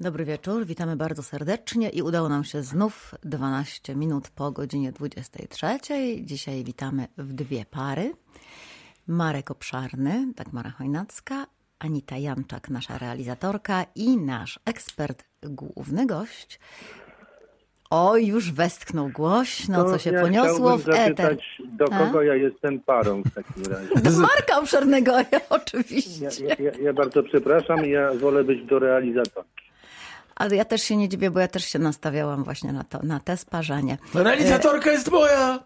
Dobry wieczór, witamy bardzo serdecznie i udało nam się znów 12 minut po godzinie 23. Dzisiaj witamy w dwie pary. Marek Obszarny, Dagmara Chojnacka, Anita Janczak, nasza realizatorka i nasz ekspert, główny gość. O, już westchnął głośno, to co się poniosło w eter. Do kogo ja jestem parą w takim razie? Do Marka Obszarnego, ja oczywiście. Ja bardzo przepraszam, ja wolę być do realizatorki. Ale ja też się nie dziwię, bo ja też się nastawiałam właśnie na te sparzanie. Realizatorka jest moja!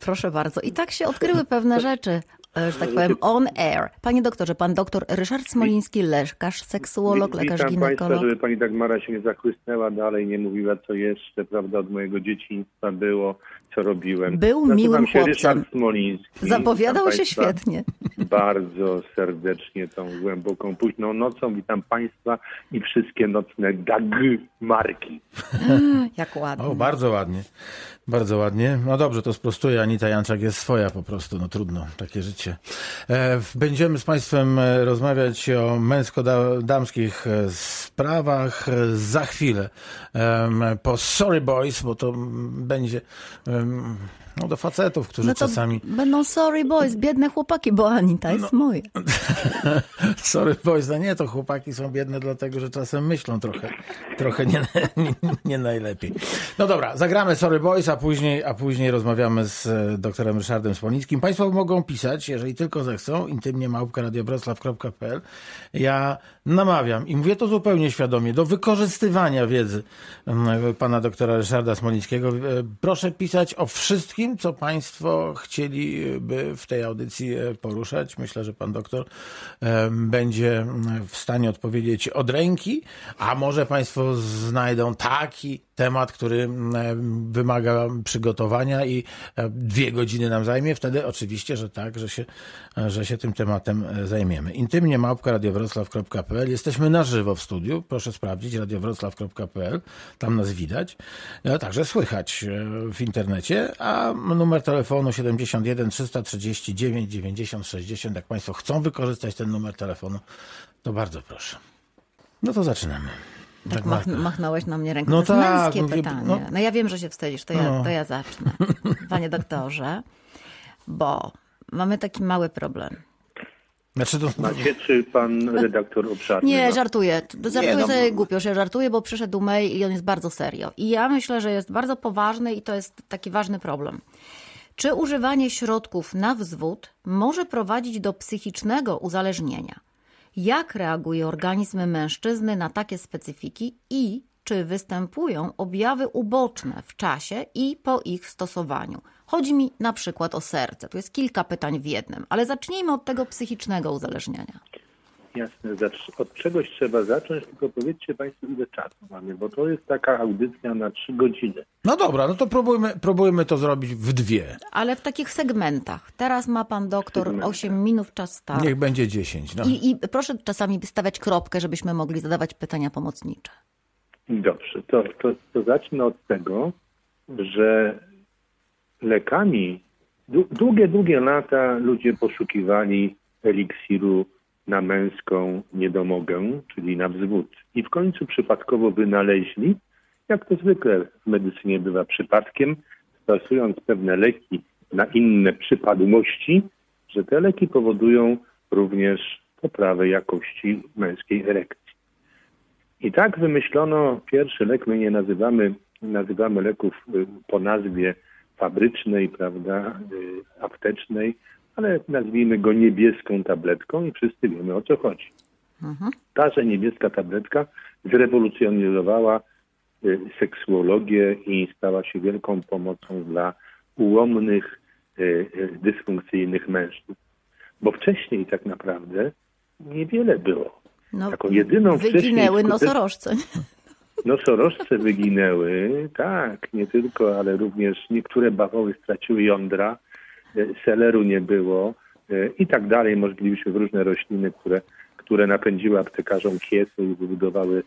Proszę bardzo. I tak się odkryły pewne rzeczy, że tak powiem, on air. Panie doktorze, pan doktor Ryszard Smoliński, lekarz seksuolog, lekarz ginekolog. Witam Państwa, żeby pani Dagmara się nie zachłysnęła dalej, nie mówiła co jeszcze, prawda, od mojego dzieciństwa było, co robiłem. Był miłym chłopcem. Ryszard Smoliński. Zapowiadał się świetnie. Bardzo serdecznie tą głęboką, późną nocą. Witam Państwa i wszystkie nocne Dagmarki. Jak ładnie. O, bardzo ładnie. Bardzo ładnie. No dobrze, to sprostuję. Anita Janczak jest swoja po prostu. No trudno, takie życie. Będziemy z Państwem rozmawiać o męsko-damskich sprawach za chwilę. Po Sorry Boys, bo to będzie... No do facetów, którzy no to czasami... będą sorry boys, biedne chłopaki, bo Anita jest moja. Sorry boys, no nie, to chłopaki są biedne dlatego, że czasem myślą trochę nie najlepiej. No dobra, zagramy Sorry Boys, a później rozmawiamy z doktorem Ryszardem Smolińskim. Państwo mogą pisać, jeżeli tylko zechcą, intymnie@radiowroclaw.pl. Ja namawiam i mówię to zupełnie świadomie, do wykorzystywania wiedzy pana doktora Ryszarda Smolińskiego. Proszę pisać o wszystkich, co Państwo chcieliby w tej audycji poruszać. Myślę, że pan doktor będzie w stanie odpowiedzieć od ręki, a może Państwo znajdą taki temat, który wymaga przygotowania i 2 godziny nam zajmie. Wtedy oczywiście, że tak, że się tym tematem zajmiemy. intymnie@radiowroclaw.pl. Jesteśmy na żywo w studiu. Proszę sprawdzić radiowroclaw.pl. Tam nas widać. Także słychać w internecie. A numer telefonu 71 339 90 60. Jak Państwo chcą wykorzystać ten numer telefonu, to bardzo proszę. No to zaczynamy. Tak machnąłeś na mnie ręką. No to jest męskie pytanie. No ja wiem, że się wstydzisz, to ja zacznę. Panie doktorze, bo mamy taki mały problem. Znaczy to... Macie czy pan redaktor Obszarny? Nie, żartuję sobie głupio, że żartuję, bo przyszedł mail i on jest bardzo serio. I ja myślę, że jest bardzo poważny i to jest taki ważny problem. Czy używanie środków na wzwód może prowadzić do psychicznego uzależnienia? Jak reaguje organizm mężczyzny na takie specyfiki i czy występują objawy uboczne w czasie i po ich stosowaniu? Chodzi mi na przykład o serce. Tu jest kilka pytań w jednym, ale zacznijmy od tego psychicznego uzależnienia. Jasne, od czegoś trzeba zacząć, tylko powiedzcie Państwo, ile czasu mamy, bo to jest taka audycja na 3 godziny. No dobra, no to próbujmy to zrobić w 2. Ale w takich segmentach. Teraz ma pan doktor 8 minut czas start. Niech będzie 10. No. I proszę czasami stawiać kropkę, żebyśmy mogli zadawać pytania pomocnicze. Dobrze, to zacznę od tego, że lekami długie lata ludzie poszukiwali eliksiru na męską niedomogę, czyli na wzwód. I w końcu przypadkowo wynaleźli, jak to zwykle w medycynie bywa przypadkiem, stosując pewne leki na inne przypadłości, że te leki powodują również poprawę jakości męskiej erekcji. I tak wymyślono pierwszy lek, my nie nazywamy leków po nazwie fabrycznej, prawda, aptecznej, ale nazwijmy go niebieską tabletką i wszyscy wiemy, o co chodzi. Także niebieska tabletka zrewolucjonizowała seksuologię i stała się wielką pomocą dla ułomnych, dysfunkcyjnych mężczyzn. Bo wcześniej tak naprawdę niewiele było. No, taką jedyną wyginęły nosorożce. Nosorożce wyginęły, tak, nie tylko, ale również niektóre bawoły straciły jądra, seleru nie było i tak dalej. Możliwiliśmy w różne rośliny, które napędziły aptekarzom kiesy i wybudowały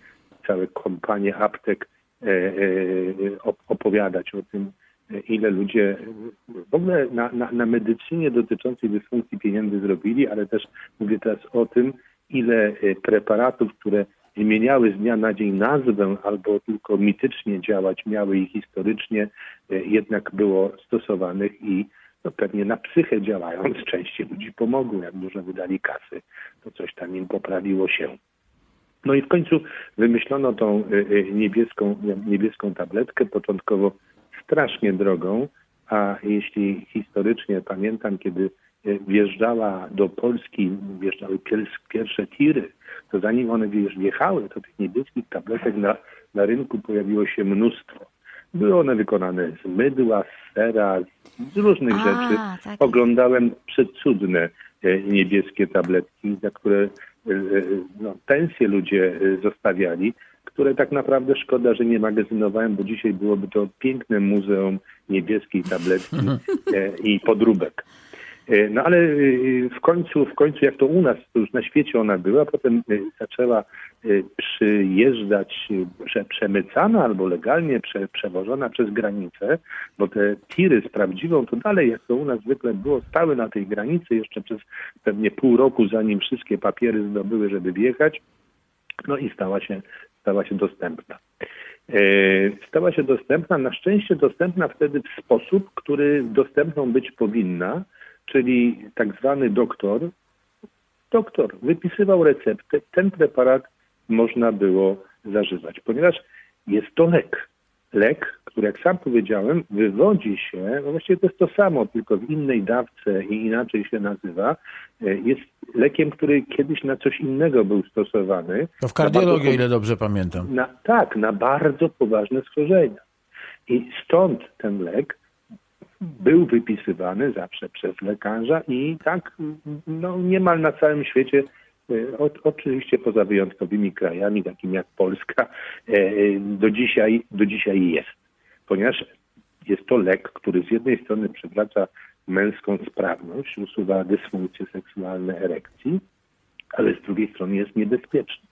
całe kompanie aptek, opowiadać o tym, ile ludzie w ogóle na medycynie dotyczącej dysfunkcji pieniędzy zrobili, ale też mówię teraz o tym, ile preparatów, które zmieniały z dnia na dzień nazwę albo tylko mitycznie działać miały i historycznie jednak było stosowanych i no pewnie na psychę działając części ludzi pomogło, jak dużo wydali kasy, to coś tam im poprawiło się. No i w końcu wymyślono tą niebieską tabletkę, początkowo strasznie drogą, a jeśli historycznie pamiętam, kiedy wjeżdżała do Polski, wjeżdżały pierwsze tiry, to zanim one wjechały, to tych niebieskich tabletek na rynku pojawiło się mnóstwo. Były one wykonane z mydła, z sera, z różnych rzeczy. Tak. Oglądałem przecudne niebieskie tabletki, za które pensje ludzie zostawiali, które tak naprawdę szkoda, że nie magazynowałem, bo dzisiaj byłoby to piękne muzeum niebieskiej tabletki i podróbek. No ale w końcu jak to u nas, to już na świecie ona była, potem zaczęła przyjeżdżać przemycana albo legalnie przewożona przez granicę, bo te tiry z prawdziwą to dalej, jak to u nas zwykle było, stały na tej granicy jeszcze przez pewnie pół roku, zanim wszystkie papiery zdobyły, żeby wjechać, no i stała się dostępna. Stała się dostępna, na szczęście dostępna wtedy w sposób, który dostępną być powinna, czyli tak zwany doktor wypisywał receptę, ten preparat można było zażywać, ponieważ jest to lek, który jak sam powiedziałem wywodzi się, no właściwie to jest to samo, tylko w innej dawce i inaczej się nazywa, jest lekiem, który kiedyś na coś innego był stosowany. To w kardiologii, ile dobrze pamiętam. Na bardzo poważne schorzenia. I stąd ten lek był wypisywany zawsze przez lekarza i tak niemal na całym świecie, oczywiście poza wyjątkowymi krajami, takimi jak Polska, do dzisiaj jest. Ponieważ jest to lek, który z jednej strony przywraca męską sprawność, usuwa dysfunkcje seksualne, erekcji, ale z drugiej strony jest niebezpieczny.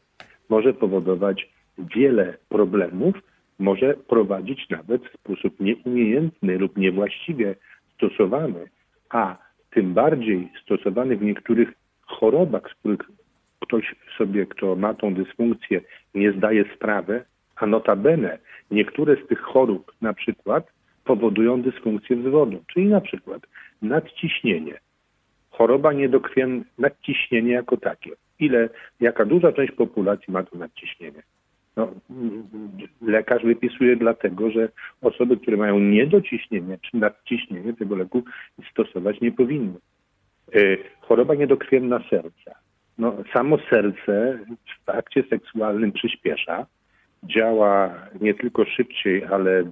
Może powodować wiele problemów, może prowadzić nawet w sposób nieumiejętny lub niewłaściwie stosowany, a tym bardziej stosowany w niektórych chorobach, z których ktoś sobie, kto ma tą dysfunkcję, nie zdaje sprawy, a notabene niektóre z tych chorób na przykład powodują dysfunkcję wzwodu, czyli na przykład nadciśnienie, choroba niedokrwienna, nadciśnienie jako takie. Jaka duża część populacji ma to nadciśnienie? No, lekarz wypisuje dlatego, że osoby, które mają niedociśnienie czy nadciśnienie, tego leku stosować nie powinny. Choroba niedokrwienna serca. No, samo serce w akcie seksualnym przyspiesza, działa nie tylko szybciej, ale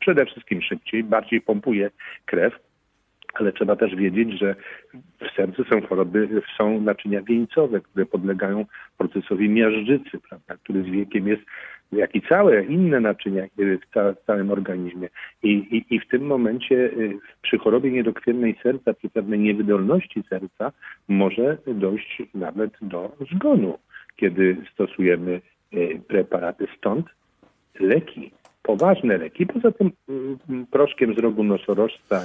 przede wszystkim szybciej, bardziej pompuje krew, ale trzeba też wiedzieć, że w sercu są naczynia wieńcowe, które podlegają procesowi miażdżycy, prawda, który z wiekiem jest, jak i całe inne naczynia w całym organizmie. I w tym momencie przy chorobie niedokrwiennej serca, przy pewnej niewydolności serca może dojść nawet do zgonu, kiedy stosujemy preparaty. Stąd leki, poważne leki, poza tym proszkiem z rogu nosorożca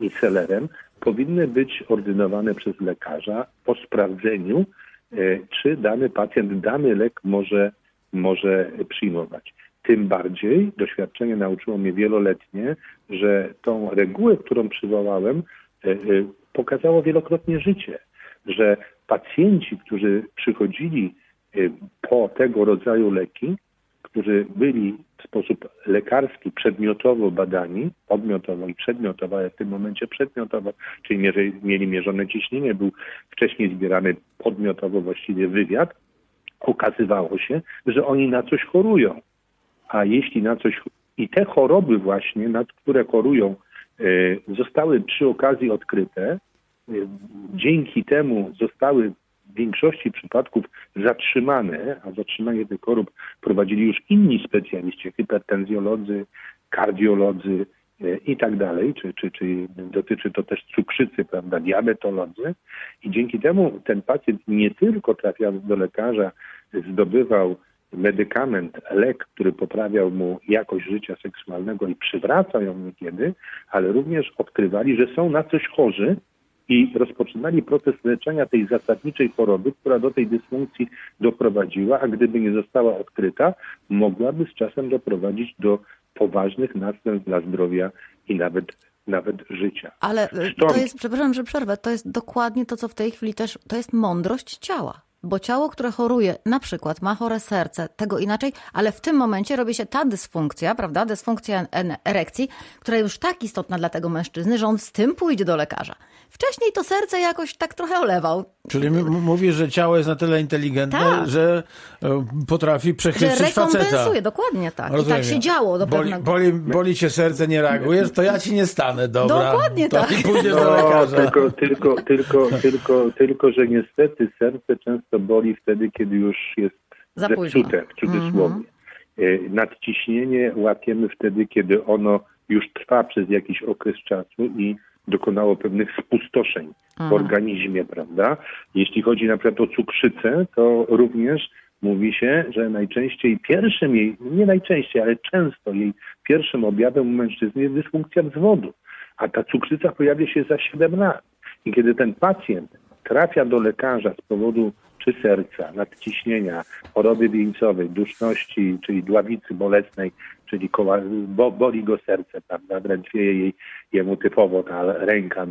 i celerem, powinny być ordynowane przez lekarza po sprawdzeniu, czy dany pacjent, dany lek może przyjmować. Tym bardziej doświadczenie nauczyło mnie wieloletnie, że tą regułę, którą przywołałem, pokazało wielokrotnie życie, że pacjenci, którzy przychodzili po tego rodzaju leki, którzy byli w sposób lekarski przedmiotowo badani, podmiotowo i przedmiotowo, ale w tym momencie przedmiotowo, czyli mieli mierzone ciśnienie, był wcześniej zbierany podmiotowo właściwie wywiad, okazywało się, że oni na coś chorują. A jeśli na coś... I te choroby właśnie, nad które chorują, zostały przy okazji odkryte, dzięki temu zostały w większości przypadków zatrzymane, a zatrzymanie tych chorób prowadzili już inni specjaliści, hipertenzjolodzy, kardiolodzy i tak dalej, czy dotyczy to też cukrzycy, prawda, diabetolodzy. I dzięki temu ten pacjent nie tylko trafiając do lekarza zdobywał medykament, lek, który poprawiał mu jakość życia seksualnego i przywracał ją niekiedy, ale również odkrywali, że są na coś chorzy, i rozpoczynali proces leczenia tej zasadniczej choroby, która do tej dysfunkcji doprowadziła, a gdyby nie została odkryta, mogłaby z czasem doprowadzić do poważnych następstw dla zdrowia i nawet życia. Ale to jest, przepraszam, że przerwę, to jest dokładnie to, co w tej chwili też, to jest mądrość ciała. Bo ciało, które choruje, na przykład ma chore serce, tego inaczej, ale w tym momencie robi się ta dysfunkcja, prawda, dysfunkcja erekcji, która już tak istotna dla tego mężczyzny, że on z tym pójdzie do lekarza. Wcześniej to serce jakoś tak trochę olewał. Czyli mówisz, że ciało jest na tyle inteligentne, tak, że potrafi przechylić faceta. Że rekompensuje, dokładnie tak. Rozumiem. I tak się działo do pewnego... Boli cię serce, nie reagujesz, to ja ci nie stanę, dobra. Dokładnie tak. I pójdziesz do lekarza. Tylko, że niestety serce często to boli wtedy, kiedy już jest zepsute, w cudzysłowie. Mm-hmm. Nadciśnienie łapiemy wtedy, kiedy ono już trwa przez jakiś okres czasu i dokonało pewnych spustoszeń w organizmie, prawda? Jeśli chodzi na przykład o cukrzycę, to również mówi się, że najczęściej pierwszym jej, nie najczęściej, ale często jej pierwszym objawem u mężczyzny jest dysfunkcja wzwodu. A ta cukrzyca pojawia się za 7 lat. I kiedy ten pacjent trafia do lekarza z powodu czy serca, nadciśnienia, choroby wieńcowej, duszności, czyli dławicy bolesnej, czyli boli go serce, prawda, drętwieje jemu typowo ta ręka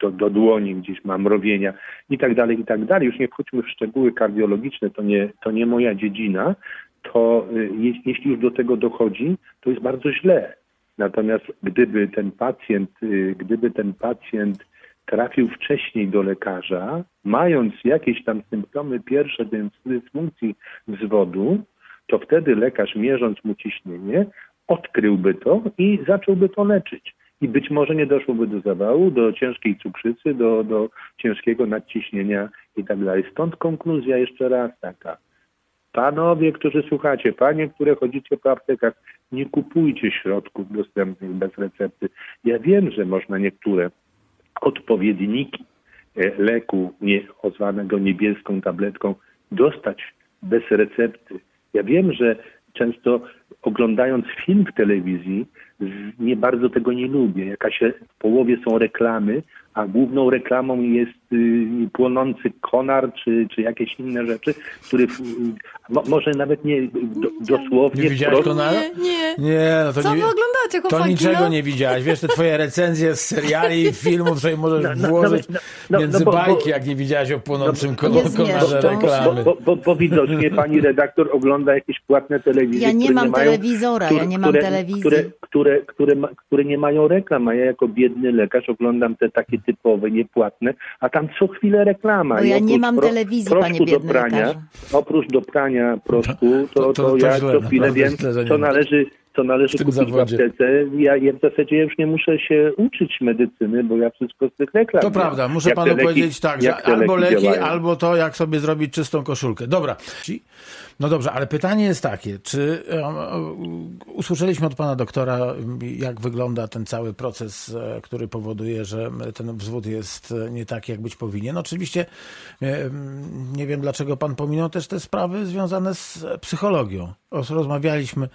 do dłoni, gdzieś ma mrowienia i tak dalej, i tak dalej. Już nie wchodźmy w szczegóły kardiologiczne, to nie moja dziedzina. To jeśli już do tego dochodzi, to jest bardzo źle. Natomiast gdyby ten pacjent trafił wcześniej do lekarza, mając jakieś tam symptomy pierwsze dysfunkcji wzwodu, to wtedy lekarz, mierząc mu ciśnienie, odkryłby to i zacząłby to leczyć. I być może nie doszłoby do zawału, do ciężkiej cukrzycy, do ciężkiego nadciśnienia i tak dalej. Stąd konkluzja jeszcze raz taka. Panowie, którzy słuchacie, panie, które chodzicie po aptekach, nie kupujcie środków dostępnych bez recepty. Ja wiem, że można niektóre odpowiedniki leku zwanego niebieską tabletką dostać bez recepty. Ja wiem, że często oglądając film w telewizji nie bardzo tego nie lubię. W połowie są reklamy, a główną reklamą jest płonący konar czy jakieś inne rzeczy, który może nawet nie dosłownie... Nie widziałeś konara? Nie. No to co wy oglądacie, chłopaki? To niczego nie widziałeś. Wiesz, te twoje recenzje z seriali i filmów sobie możesz włożyć między bajki, jak nie widziałeś o płonącym konarze reklamy. Bo widocznie pani redaktor ogląda jakieś płatne telewizje. Ja nie mam telewizora, ja nie mam telewizji. Które nie mają reklam, a ja jako biedny lekarz oglądam te takie typowe, niepłatne, a tam co chwilę reklama. Bo ja nie mam telewizji, panie biedny lekarzu. Oprócz do prania proszku, to ja co chwilę wiem, co należy kupić w aptece. Ja w zasadzie już nie muszę się uczyć medycyny, bo ja wszystko z tych reklam. To prawda, muszę panu powiedzieć tak, że albo leki, albo to, jak sobie zrobić czystą koszulkę. Dobra. No dobrze, ale pytanie jest takie, czy usłyszeliśmy od pana doktora, jak wygląda ten cały proces, który powoduje, że ten wzwód jest nie taki, jak być powinien. Oczywiście nie wiem, dlaczego pan pominął też te sprawy związane z psychologią. Rozmawialiśmy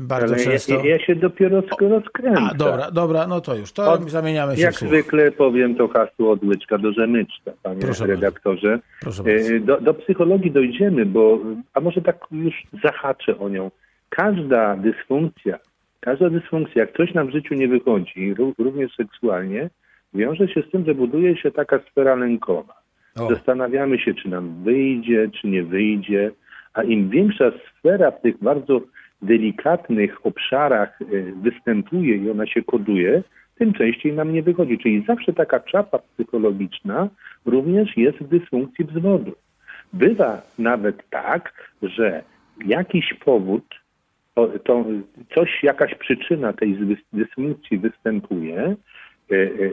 bardzo często. Ja się dopiero rozkręcam. Dobra, no to już. To zamieniamy się jak zwykle powiem to hasło od łyczka do rzemyczka, panie redaktorze. Proszę bardzo. Do psychologii dojdziemy, bo a może tak już zahaczę o nią. Każda dysfunkcja, jak coś nam w życiu nie wychodzi, również seksualnie, wiąże się z tym, że buduje się taka sfera lękowa. Zastanawiamy się, czy nam wyjdzie, czy nie wyjdzie, a im większa sfera w tych bardzo delikatnych obszarach występuje i ona się koduje, tym częściej nam nie wychodzi. Czyli zawsze taka czapa psychologiczna również jest w dysfunkcji wzwodu. Bywa nawet tak, że jakiś powód, jakaś przyczyna tej dysfunkcji występuje,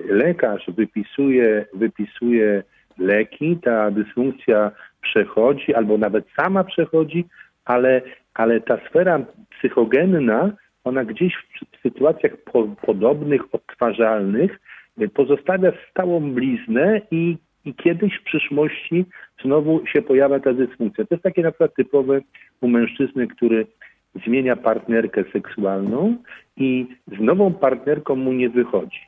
lekarz wypisuje leki, ta dysfunkcja przechodzi albo nawet sama przechodzi, ale ta sfera psychogenna, ona gdzieś w sytuacjach podobnych, odtwarzalnych pozostawia stałą bliznę i kiedyś w przyszłości znowu się pojawia ta dysfunkcja. To jest takie na przykład typowe u mężczyzny, który zmienia partnerkę seksualną i z nową partnerką mu nie wychodzi.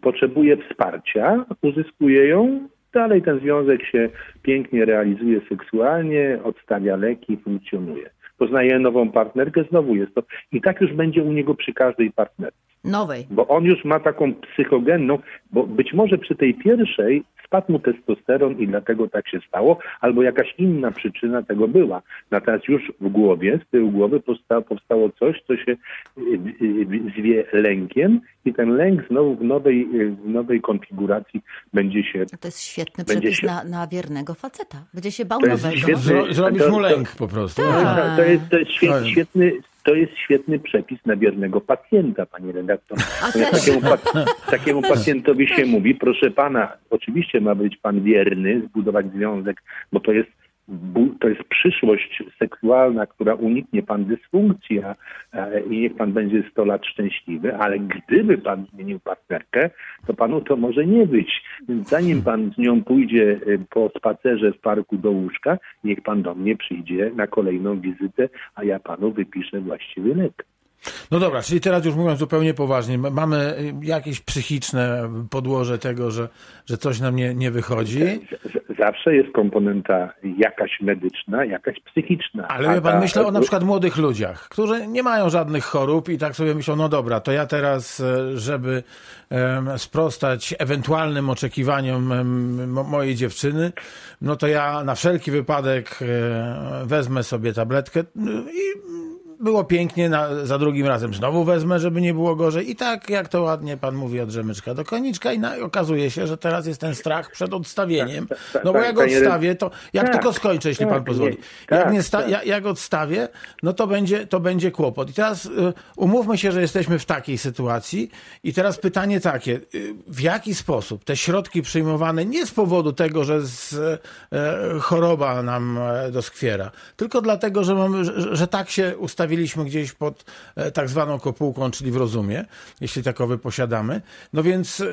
potrzebuje wsparcia, uzyskuje ją, dalej ten związek się pięknie realizuje seksualnie, odstawia leki, funkcjonuje. Poznaje nową partnerkę, znowu jest to. I tak już będzie u niego przy każdej partnerce. Nowej. Bo on już ma taką psychogenną, bo być może przy tej pierwszej spadł mu testosteron i dlatego tak się stało, albo jakaś inna przyczyna tego była. Natomiast już w głowie, z tyłu głowy powstało coś, co się zwie lękiem i ten lęk znowu w nowej konfiguracji będzie się... To jest świetny przepis się... na wiernego faceta. Będzie się bał nowego. Świetny, zrobisz mu lęk po prostu. Tak. To jest świetny przepis na wiernego pacjenta, pani redaktor. Takiemu pacjentowi się mówi, proszę pana, oczywiście ma być pan wierny, zbudować związek, bo to jest przyszłość seksualna, która uniknie pan dysfunkcji i niech pan będzie 100 lat szczęśliwy, ale gdyby pan zmienił partnerkę, to panu to może nie być. Więc zanim pan z nią pójdzie po spacerze w parku do łóżka, niech pan do mnie przyjdzie na kolejną wizytę, a ja panu wypiszę właściwy lek. No dobra, czyli teraz już mówiąc zupełnie poważnie, mamy jakieś psychiczne podłoże tego, że coś nam nie wychodzi. Zawsze jest komponenta jakaś medyczna, jakaś psychiczna. Ale wie pan, myślę o na przykład młodych ludziach, którzy nie mają żadnych chorób i tak sobie myślą, no dobra, to ja teraz, żeby sprostać ewentualnym oczekiwaniom mojej dziewczyny, no to ja na wszelki wypadek wezmę sobie tabletkę i... Było pięknie, za drugim razem znowu wezmę, żeby nie było gorzej. I tak, jak to ładnie pan mówi, od rzemyczka do koniczka i okazuje się, że teraz jest ten strach przed odstawieniem. No bo jak odstawię, to... Jak tylko skończę, jeśli pan pozwoli. Jak odstawię, no to będzie kłopot. I teraz umówmy się, że jesteśmy w takiej sytuacji. I teraz pytanie takie. W jaki sposób te środki przyjmowane nie z powodu tego, że choroba nam doskwiera, tylko dlatego, że tak się ustawia, stawiliśmy gdzieś pod tak zwaną kopułką, czyli w rozumie, jeśli takowy posiadamy. No więc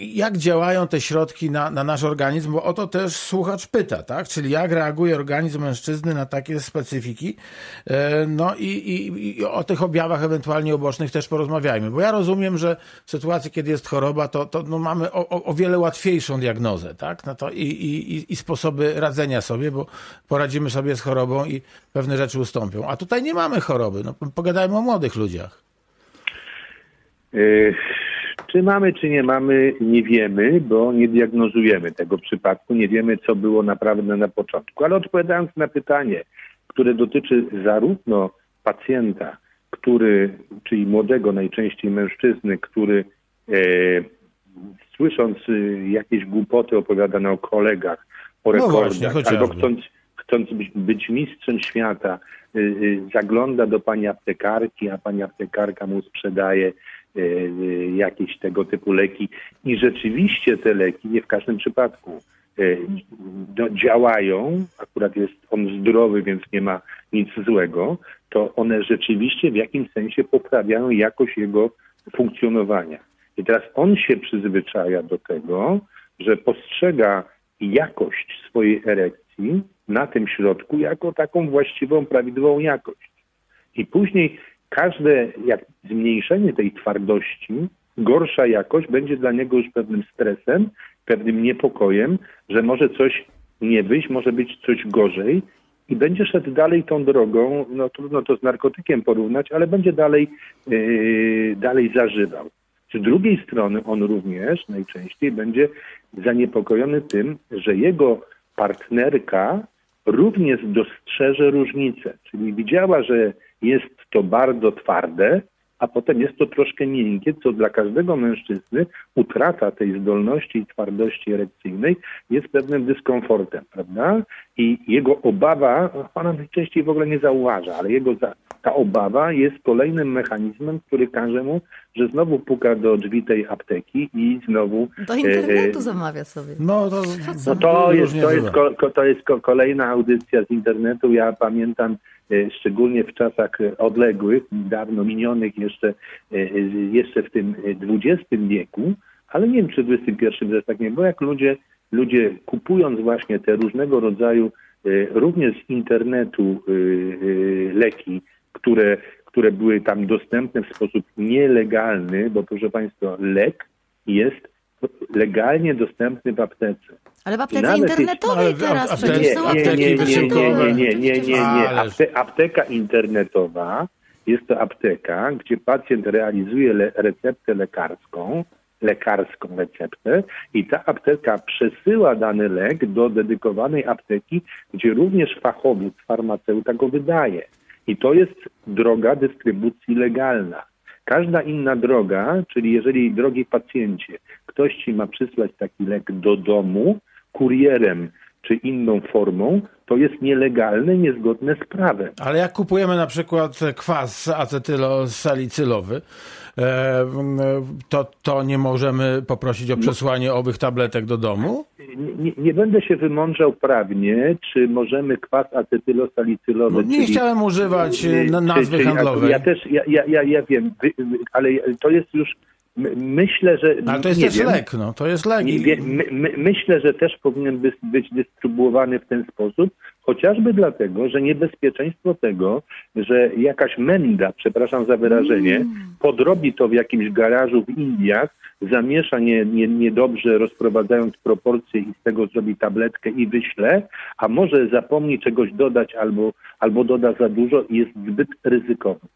jak działają te środki na nasz organizm? Bo o to też słuchacz pyta, tak? Czyli jak reaguje organizm mężczyzny na takie specyfiki? No i o tych objawach ewentualnie ubocznych też porozmawiajmy. Bo ja rozumiem, że w sytuacji, kiedy jest choroba, to no mamy o wiele łatwiejszą diagnozę, tak? No to i sposoby radzenia sobie, bo poradzimy sobie z chorobą i pewne rzeczy ustąpią. A tutaj nie mamy choroby. No, pogadajmy o młodych ludziach. Czy mamy, czy nie mamy, nie wiemy, bo nie diagnozujemy tego przypadku. Nie wiemy, co było naprawdę na początku. Ale odpowiadając na pytanie, które dotyczy zarówno pacjenta, czyli młodego, najczęściej mężczyzny, który słysząc jakieś głupoty opowiadane o kolegach, o rekordach, no albo chcąc być mistrzem świata, zagląda do pani aptekarki, a pani aptekarka mu sprzedaje jakieś tego typu leki i rzeczywiście te leki, nie w każdym przypadku, działają, akurat jest on zdrowy, więc nie ma nic złego, to one rzeczywiście w jakimś sensie poprawiają jakość jego funkcjonowania. I teraz on się przyzwyczaja do tego, że postrzega jakość swojej erekcji na tym środku jako taką właściwą, prawidłową jakość. I później każde zmniejszenie tej twardości, gorsza jakość będzie dla niego już pewnym stresem, pewnym niepokojem, że może coś nie wyjść, może być coś gorzej i będzie szedł dalej tą drogą, no trudno to z narkotykiem porównać, ale będzie dalej zażywał. Z drugiej strony on również najczęściej będzie zaniepokojony tym, że jego partnerka również dostrzeże różnicę. Czyli widziała, że jest to bardzo twarde, a potem jest to troszkę miękkie, co dla każdego mężczyzny utrata tej zdolności i twardości erekcyjnej jest pewnym dyskomfortem, prawda? I jego obawa, ona najczęściej w ogóle nie zauważa, ale ta obawa jest kolejnym mechanizmem, który każe mu, że znowu puka do drzwi tej apteki i znowu... Do internetu zamawia sobie. To jest kolejna audycja z internetu. Ja pamiętam, szczególnie w czasach odległych, dawno minionych jeszcze w tym XX wieku, ale nie wiem, czy w XXI też tak nie było, jak ludzie kupując właśnie te różnego rodzaju, również z internetu leki, które były tam dostępne w sposób nielegalny, bo proszę państwa, lek jest legalnie dostępny w aptece. Ale w aptece internetowej teraz przecież są apteki wysyłkowe. Nie. Apteka internetowa jest to apteka, gdzie pacjent realizuje receptę lekarską receptę i ta apteka przesyła dany lek do dedykowanej apteki, gdzie również fachowiec, farmaceuta go wydaje. I to jest droga dystrybucji legalna. Każda inna droga, czyli jeżeli, drogi pacjencie, ktoś ci ma przysłać taki lek do domu kurierem czy inną formą, to jest nielegalne, niezgodne z prawem. Ale jak kupujemy na przykład kwas acetylosalicylowy, to nie możemy poprosić o przesłanie owych tabletek do domu? Nie będę się wymądrzał prawnie, czy możemy kwas acetylosalicylowy... Nie chciałem używać nazwy handlowej. Ja wiem, ale to jest już... Myślę, że... Ale to jest też lek, to jest lek. Myślę, że też powinien być dystrybuowany w ten sposób, chociażby dlatego, że niebezpieczeństwo tego, że jakaś menda, przepraszam za wyrażenie, podrobi to w jakimś garażu w Indiach, zamiesza niedobrze, rozprowadzając proporcje i z tego zrobi tabletkę i wyśle, a może zapomni czegoś dodać albo doda za dużo i jest zbyt ryzykowny.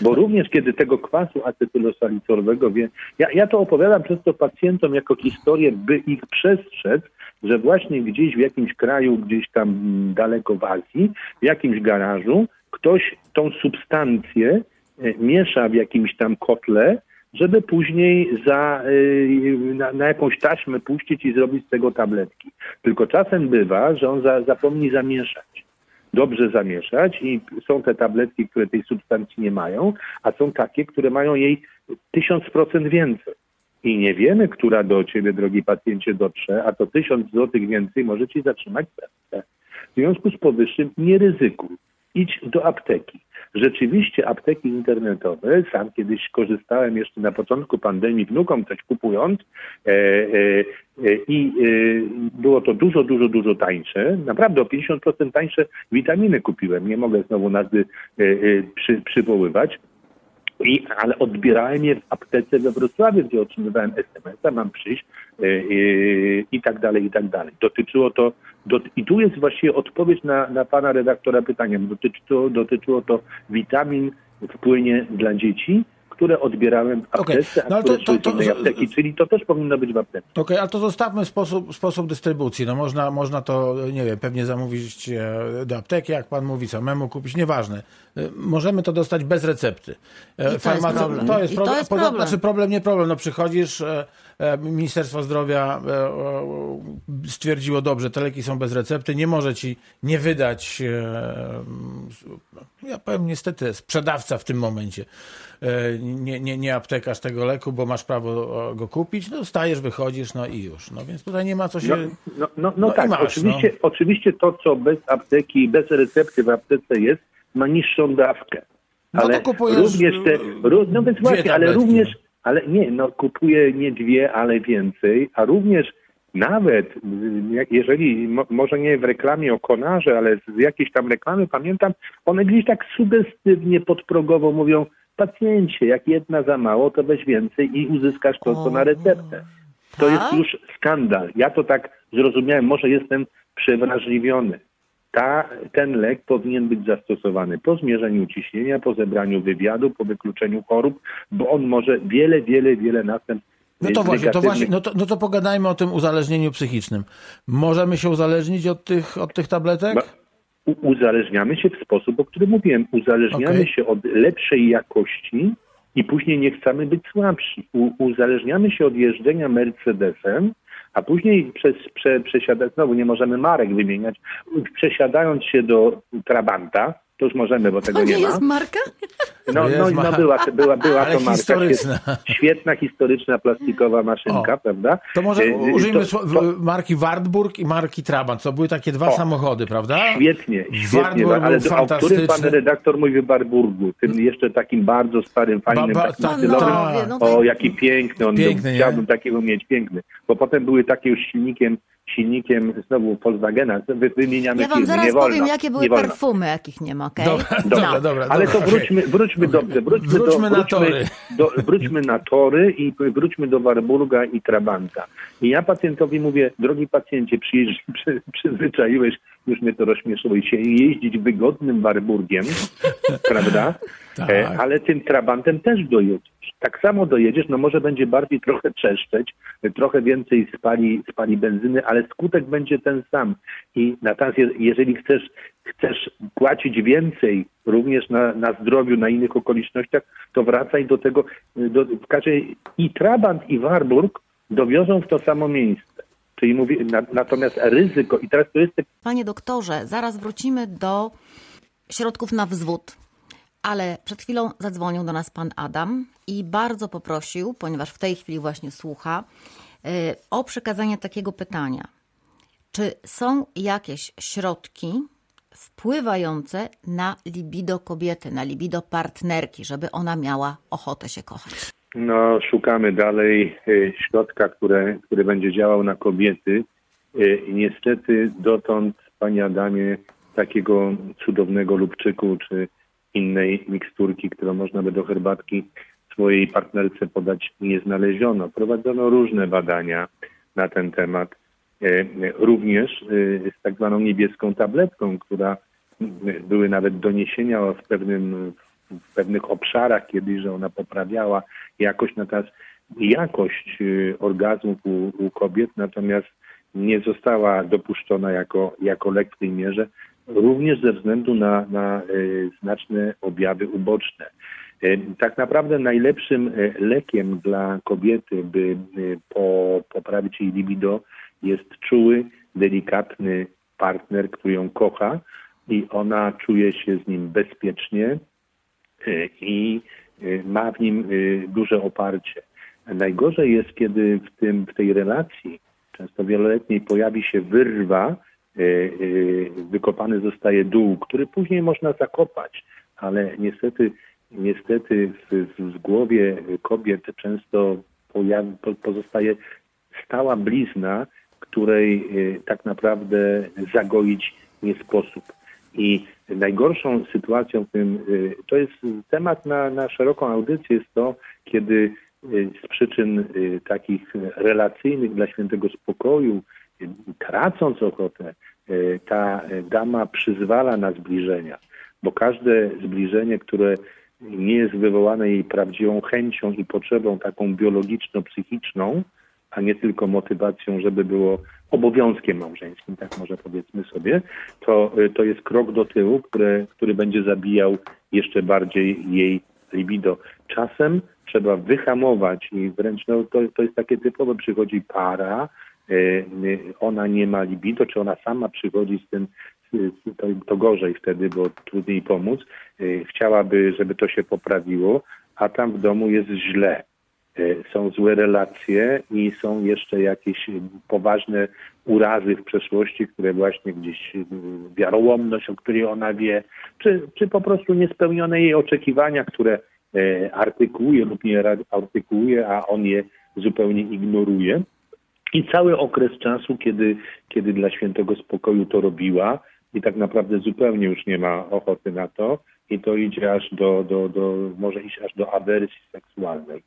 Bo również kiedy tego kwasu acetylosalicylovego, ja to opowiadam przez to pacjentom jako historię, by ich przestrzec, że właśnie gdzieś w jakimś kraju, gdzieś tam daleko w Azji, w jakimś garażu ktoś tą substancję miesza w jakimś tam kotle, żeby później na jakąś taśmę puścić i zrobić z tego tabletki. Tylko czasem bywa, że on zapomni dobrze zamieszać i są te tabletki, które tej substancji nie mają, a są takie, które mają jej 1000% więcej. I nie wiemy, która do ciebie, drogi pacjencie, dotrze, a to 1000 złotych więcej może ci zatrzymać serce. W związku z powyższym nie ryzykuj. Idź do apteki. Rzeczywiście apteki internetowe, sam kiedyś korzystałem jeszcze na początku pandemii, wnukom coś kupując i było to dużo tańsze. Naprawdę o 50% tańsze witaminy kupiłem. Nie mogę znowu nazwy przywoływać. Ale odbierałem je w aptece we Wrocławiu, gdzie otrzymywałem SMS-a, mam przyjść i tak dalej. Dotyczyło to, i tu jest właściwie odpowiedź na pana redaktora pytaniem. Dotyczyło to witamin w płynie dla dzieci, które odbierałem w aptece, a które szły do tej apteki, czyli to też powinno być w aptece. Okej, ale to zostawmy sposób dystrybucji. Można to, nie wiem, pewnie zamówić do apteki, jak pan mówi, samemu kupić, nieważne. Możemy to dostać bez recepty. To jest problem. Znaczy problem. Przychodzisz, Ministerstwo Zdrowia stwierdziło, dobrze, te leki są bez recepty, nie może ci nie wydać, ja powiem niestety, sprzedawca w tym momencie, nie aptekarz tego leku, bo masz prawo go kupić, stajesz, wychodzisz, i już. Więc tutaj nie ma co się... Oczywiście to, co bez apteki, bez recepty w aptece jest, ma niższą dawkę. Ale to kupujesz również więc właśnie, ale również... Ale nie, kupuję nie dwie, ale więcej, a również nawet, jeżeli, może nie w reklamie o Konarze, ale z jakiejś tam reklamy, pamiętam, one gdzieś tak sugestywnie, podprogowo mówią: pacjencie, jak jedna za mało, to weź więcej i uzyskasz to, co na receptę. To jest już skandal. Ja to tak zrozumiałem, może jestem przewrażliwiony. Ten lek powinien być zastosowany po zmierzeniu ciśnienia, po zebraniu wywiadu, po wykluczeniu chorób, bo on może wiele następstw. To pogadajmy o tym uzależnieniu psychicznym. Możemy się uzależnić od tych tabletek? Uzależniamy się w sposób, o którym mówiłem. Uzależniamy się od lepszej jakości i później nie chcemy być słabsi. Uzależniamy się od jeżdżenia Mercedesem, a później znowu nie możemy marek wymieniać, przesiadając się do Trabanta, to już możemy, bo tego nie ma. To nie jest marka? Była to marka. Historyczna. Świetna, historyczna, plastikowa maszynka, prawda? To może użyjmy marki Wartburg i marki Trabant. To były takie dwa samochody, prawda? Świetnie. Ale o którym pan redaktor mówi w Wartburgu? Tym jeszcze takim bardzo starym, fajnym, takim stylowym. Jaki piękny on był. Chciałbym takiego mieć, piękny. Bo potem były takie już silnikiem silnikiem znowu Volkswagena, wymieniamy firmy. Ja wam zaraz powiem, jakie były perfumy, jakich nie ma, okej? Okay? Dobra. Ale to wróćmy na tory i wróćmy do Warburga i Trabanta. I ja pacjentowi mówię, drogi pacjencie, przyzwyczaiłeś, już mnie to rozśmieszyło, się jeździć wygodnym Warburgiem, prawda? Tak. Ale tym Trabantem też dojedziesz. Tak samo dojedziesz, no może będzie bardziej trochę trzeszczeć, trochę więcej spali benzyny, ale skutek będzie ten sam. I natomiast jeżeli chcesz płacić więcej również na zdrowiu, na innych okolicznościach, to wracaj do tego. I Trabant i Warburg dowiozą w to samo miejsce. Czyli mówi, natomiast ryzyko, i teraz to jest... Panie doktorze, zaraz wrócimy do środków na wzwód, ale przed chwilą zadzwonił do nas pan Adam i bardzo poprosił, ponieważ w tej chwili właśnie słucha, o przekazanie takiego pytania. Czy są jakieś środki wpływające na libido kobiety, na libido partnerki, żeby ona miała ochotę się kochać? No, szukamy dalej środka, który będzie działał na kobiety. Niestety dotąd, panie Adamie, takiego cudownego lubczyku czy innej miksturki, którą można by do herbatki swojej partnerce podać, nie znaleziono. Prowadzono różne badania na ten temat. Również z tak zwaną niebieską tabletką, która były nawet doniesienia o w pewnych obszarach kiedyś, że ona poprawiała jakość orgazmów u kobiet, natomiast nie została dopuszczona jako lek w tej mierze, również ze względu na znaczne objawy uboczne. Tak naprawdę najlepszym lekiem dla kobiety, by poprawić jej libido, jest czuły, delikatny partner, który ją kocha i ona czuje się z nim bezpiecznie i ma w nim duże oparcie. Najgorzej jest, kiedy w tej relacji, często wieloletniej, pojawi się wyrwa, wykopany zostaje dół, który później można zakopać, ale niestety w głowie kobiet często pozostaje stała blizna, której tak naprawdę zagoić nie sposób. I najgorszą sytuacją w tym, to jest temat na szeroką audycję, jest to, kiedy z przyczyn takich relacyjnych dla świętego spokoju, tracąc ochotę, ta dama przyzwala na zbliżenia, bo każde zbliżenie, które nie jest wywołane jej prawdziwą chęcią i potrzebą taką biologiczno-psychiczną, a nie tylko motywacją, żeby było obowiązkiem małżeńskim, tak może powiedzmy sobie, to jest krok do tyłu, który będzie zabijał jeszcze bardziej jej libido. Czasem trzeba wyhamować i wręcz, no to jest takie typowe, przychodzi para, ona nie ma libido, czy ona sama przychodzi z tym, to gorzej wtedy, bo trudniej pomóc, chciałaby, żeby to się poprawiło, a tam w domu jest źle. Są złe relacje i są jeszcze jakieś poważne urazy w przeszłości, które właśnie gdzieś, wiarołomność, o której ona wie, czy po prostu niespełnione jej oczekiwania, które artykułuje lub nie artykułuje, a on je zupełnie ignoruje. I cały okres czasu, kiedy dla świętego spokoju to robiła i tak naprawdę zupełnie już nie ma ochoty na to, i to idzie aż może iść aż do awersji seksualnej.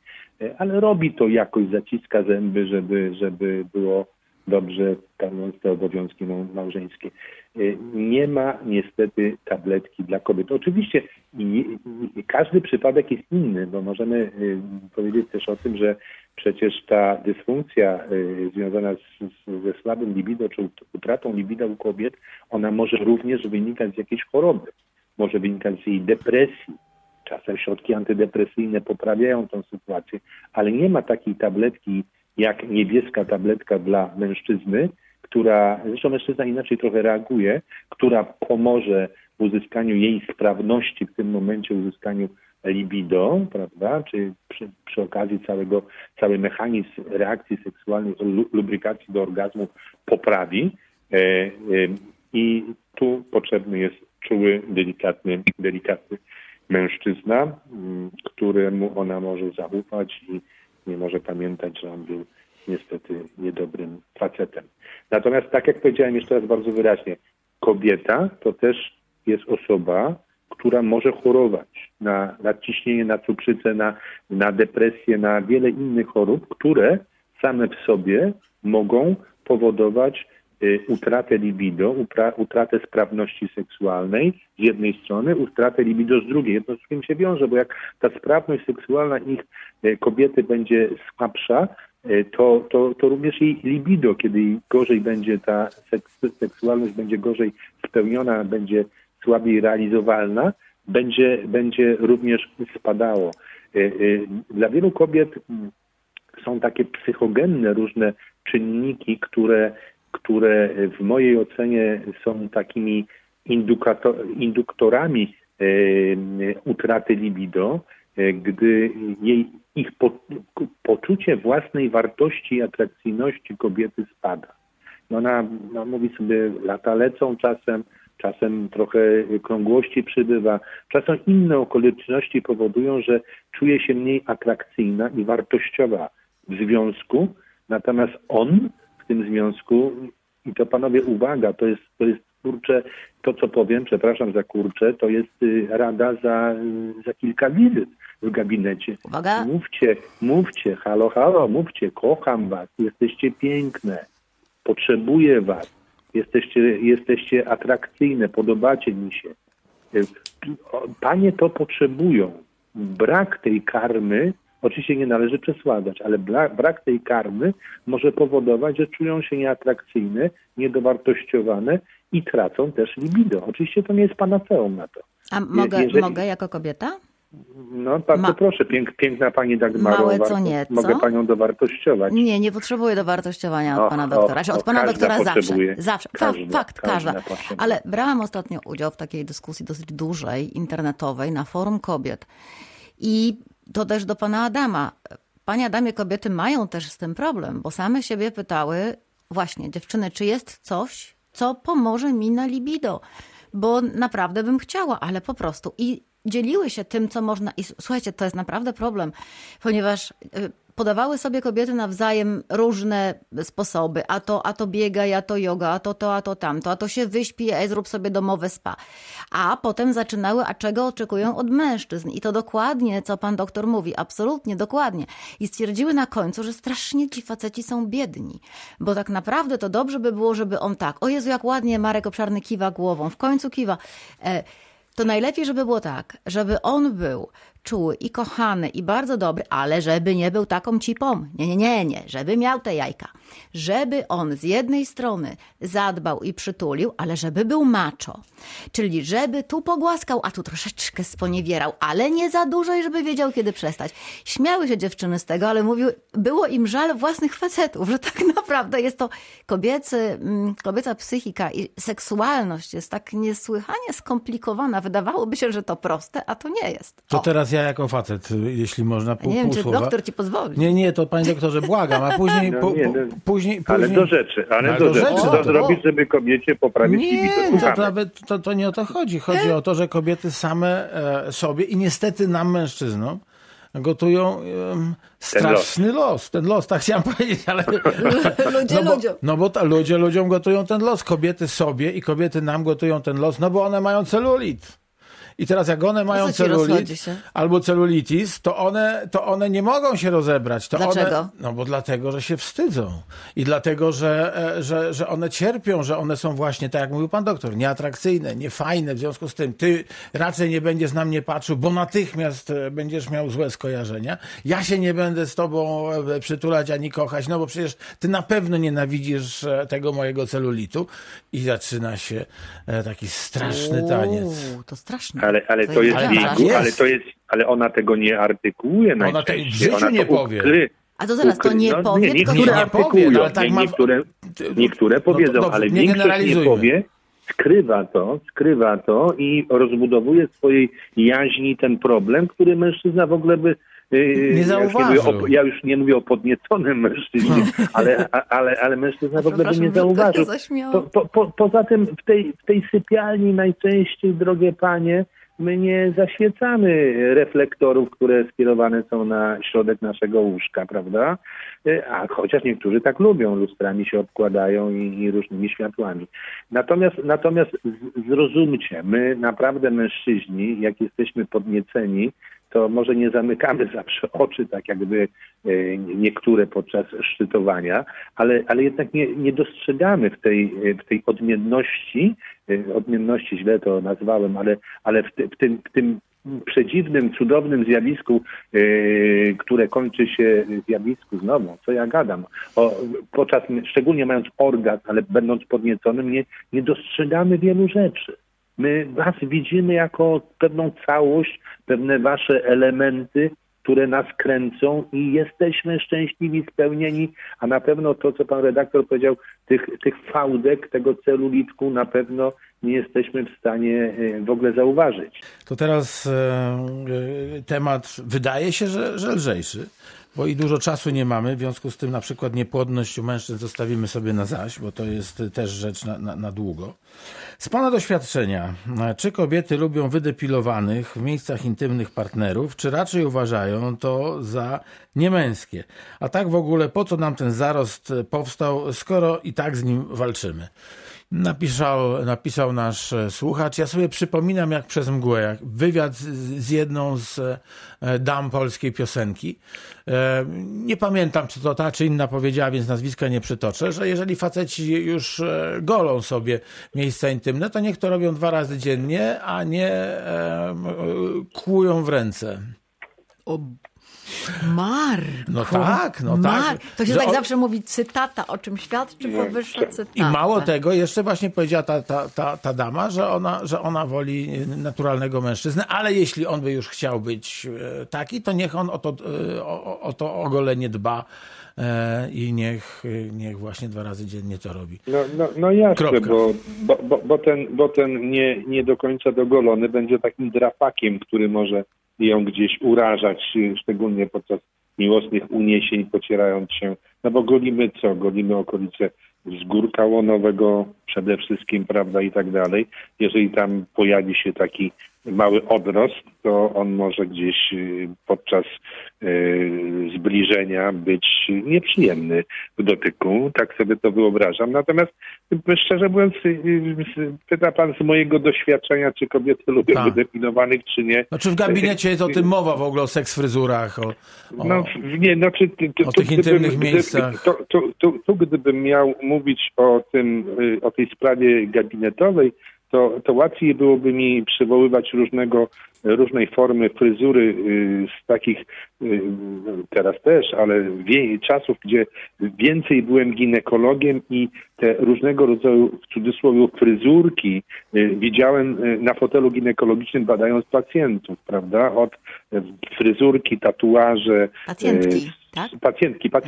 Ale robi to jakoś, zaciska zęby, żeby było dobrze, pełniąc te obowiązki małżeńskie. Nie ma niestety tabletki dla kobiet. Oczywiście każdy przypadek jest inny, bo możemy powiedzieć też o tym, że przecież ta dysfunkcja związana ze słabym libido, czy utratą libido u kobiet, ona może również wynikać z jakiejś choroby. Może wynikać z jej depresji. Czasem środki antydepresyjne poprawiają tą sytuację, ale nie ma takiej tabletki jak niebieska tabletka dla mężczyzny, która, zresztą mężczyzna inaczej trochę reaguje, która pomoże w uzyskaniu jej sprawności, w tym momencie uzyskaniu libido, prawda, czy przy okazji cały mechanizm reakcji seksualnej, lubrykacji do orgazmu poprawi. I tu potrzebny jest czuły, delikatny mężczyzna, któremu ona może zaufać i nie może pamiętać, że on był niestety niedobrym facetem. Natomiast tak jak powiedziałem jeszcze raz bardzo wyraźnie, kobieta to też jest osoba, która może chorować na nadciśnienie, na cukrzycę, na depresję, na wiele innych chorób, które same w sobie mogą powodować utratę libido, utratę sprawności seksualnej z jednej strony, utratę libido z drugiej. Jedno z tym się wiąże, bo jak ta sprawność seksualna ich kobiety będzie słabsza, to również jej libido, kiedy jej gorzej będzie ta seksualność, będzie gorzej spełniona, będzie słabiej realizowalna, będzie również spadało. Dla wielu kobiet są takie psychogenne różne czynniki, które w mojej ocenie są takimi induktorami utraty libido, gdy ich poczucie własnej wartości i atrakcyjności kobiety spada. Ona mówi sobie, lata lecą czasem trochę krągłości przybywa, czasem inne okoliczności powodują, że czuje się mniej atrakcyjna i wartościowa w związku, natomiast on w tym związku, i to panowie uwaga, to jest kurczę, to co powiem, przepraszam za kurczę, to jest rada za kilka wizyt w gabinecie. Uwaga. Mówcie, halo, mówcie, kocham was, jesteście piękne, potrzebuję was. Jesteście atrakcyjne, podobacie mi się. Panie to potrzebują. Brak tej karmy, oczywiście nie należy przesładzać, ale brak tej karmy może powodować, że czują się nieatrakcyjne, niedowartościowane i tracą też libido. Oczywiście to nie jest panaceum na to. A mogę jako kobieta? No bardzo proszę, piękna pani Dagmaro. Małe co nieco. Mogę panią dowartościować. Nie potrzebuję dowartościowania od pana doktora. Od pana doktora zawsze. Każda. Ale brałam ostatnio udział w takiej dyskusji dosyć dużej, internetowej, na forum kobiet. I to też do pana Adama. Panie Adamie, kobiety mają też z tym problem, bo same siebie pytały, właśnie dziewczyny, czy jest coś, co pomoże mi na libido? Bo naprawdę bym chciała, ale po prostu... I dzieliły się tym, co można. I słuchajcie, to jest naprawdę problem, ponieważ podawały sobie kobiety nawzajem różne sposoby. A to biegaj, a to joga, a to tamto, a to się wyśpi, a zrób sobie domowe spa. A potem zaczynały, a czego oczekują od mężczyzn. I to dokładnie, co pan doktor mówi. Absolutnie, dokładnie. I stwierdziły na końcu, że strasznie ci faceci są biedni. Bo tak naprawdę to dobrze by było, żeby on tak, o Jezu, jak ładnie Marek Obszarny kiwa głową. W końcu kiwa. To najlepiej, żeby było tak, żeby on był czuły i kochany i bardzo dobry, ale żeby nie był taką cipą. Nie. Żeby miał te jajka. Żeby on z jednej strony zadbał i przytulił, ale żeby był macho. Czyli żeby tu pogłaskał, a tu troszeczkę sponiewierał, ale nie za dużo i żeby wiedział, kiedy przestać. Śmiały się dziewczyny z tego, ale było im żal własnych facetów, że tak naprawdę jest to kobieca psychika i seksualność jest tak niesłychanie skomplikowana. Wydawałoby się, że to proste, a to nie jest. To teraz ja jako facet, jeśli można, nie wiem, czy słowa. Doktor ci pozwoli. Nie, to panie doktorze, błagam, a później... później... Ale do rzeczy, ale do rzeczy. Co zrobić, żeby kobiecie poprawić libido? To nie o to chodzi. Chodzi o to, że kobiety same sobie i niestety nam, mężczyznom, gotują straszny los. Ten los, tak chciałem powiedzieć, ale... ludzie ludziom gotują ten los. Kobiety sobie i kobiety nam gotują ten los, no bo one mają celulit. I teraz jak one mają celulit albo celulitis, to one nie mogą się rozebrać. Dlaczego? No bo dlatego, że się wstydzą. I dlatego, że one cierpią, że one są właśnie, tak jak mówił pan doktor, nieatrakcyjne, niefajne. W związku z tym ty raczej nie będziesz na mnie patrzył, bo natychmiast będziesz miał złe skojarzenia. Ja się nie będę z tobą przytulać ani kochać, no bo przecież ty na pewno nienawidzisz tego mojego celulitu. I zaczyna się taki straszny taniec. To straszne. Ale ona tego nie artykułuje najczęściej. Ona nie powie. A to zaraz, to nie powie, niektóre artykułują, ale tak niektóre powiedzą, no ale większość nie powie. Skrywa to i rozbudowuje w swojej jaźni ten problem, który mężczyzna w ogóle by... Nie zauważył. Ja już nie mówię o podnieconym mężczyźnie, ale mężczyzna w ogóle by nie zauważył. Poza tym w tej sypialni najczęściej, drogie panie, my nie zaświecamy reflektorów, które skierowane są na środek naszego łóżka, prawda? A chociaż niektórzy tak lubią, lustrami się obkładają i różnymi światłami. Natomiast zrozumcie, my naprawdę mężczyźni, jak jesteśmy podnieceni, to może nie zamykamy zawsze oczy, tak jakby niektóre podczas szczytowania, ale jednak nie dostrzegamy w tej odmienności źle to nazwałem, ale w tym przedziwnym, cudownym zjawisku, które kończy się zjawisku znowu, co ja gadam, podczas, szczególnie mając orgazm, ale będąc podnieconym, nie dostrzegamy wielu rzeczy. My was widzimy jako pewną całość, pewne wasze elementy, które nas kręcą i jesteśmy szczęśliwi, spełnieni, a na pewno to, co pan redaktor powiedział, tych fałdek, tego celulitku na pewno nie jesteśmy w stanie w ogóle zauważyć. To teraz temat wydaje się, że lżejszy, bo i dużo czasu nie mamy, w związku z tym na przykład niepłodność u mężczyzn zostawimy sobie na zaś, bo to jest też rzecz na długo. Z pana doświadczenia, czy kobiety lubią wydepilowanych w miejscach intymnych partnerów, czy raczej uważają to za niemęskie? A tak w ogóle po co nam ten zarost powstał, skoro i tak z nim walczymy? Napisał nasz słuchacz. Ja sobie przypominam jak przez mgłę, jak wywiad z jedną z dam polskiej piosenki. Nie pamiętam, czy to ta, czy inna powiedziała, więc nazwiska nie przytoczę, że jeżeli faceci już golą sobie miejsca intymne, to niech to robią 2 razy dziennie, a nie kłują w ręce. Marku. No tak. To się tak zawsze mówi, cytata, o czym świadczy powyższa cytata. I mało tego, jeszcze właśnie powiedziała ta dama, że ona woli naturalnego mężczyznę, ale jeśli on by już chciał być taki, to niech on o to ogolenie dba i niech właśnie 2 razy dziennie to robi. No jasne, bo ten nie do końca dogolony będzie takim drapakiem, który może ją gdzieś urażać, szczególnie podczas miłosnych uniesień, pocierając się. No bo golimy co? Golimy okolice zgórka łonowego przede wszystkim, prawda, i tak dalej. Jeżeli tam pojawi się taki mały odrost, to on może gdzieś podczas zbliżenia być nieprzyjemny w dotyku. Tak sobie to wyobrażam. Natomiast szczerze mówiąc, pyta pan z mojego doświadczenia, czy kobiety lubią wydepilowanych, czy nie. No, czy w gabinecie jest o tym mowa w ogóle, o seksfryzurach? O tych intymnych miejscach. Gdybym miał mówić o tej sprawie gabinetowej, to łatwiej byłoby mi przywoływać różnej formy fryzury z takich, teraz też, ale czasów, gdzie więcej byłem ginekologiem i te różnego rodzaju, w cudzysłowie, fryzurki widziałem na fotelu ginekologicznym, badając pacjentów, prawda? Od fryzurki, tatuaże. Pacjentki. Tak? Pacjentki, tak.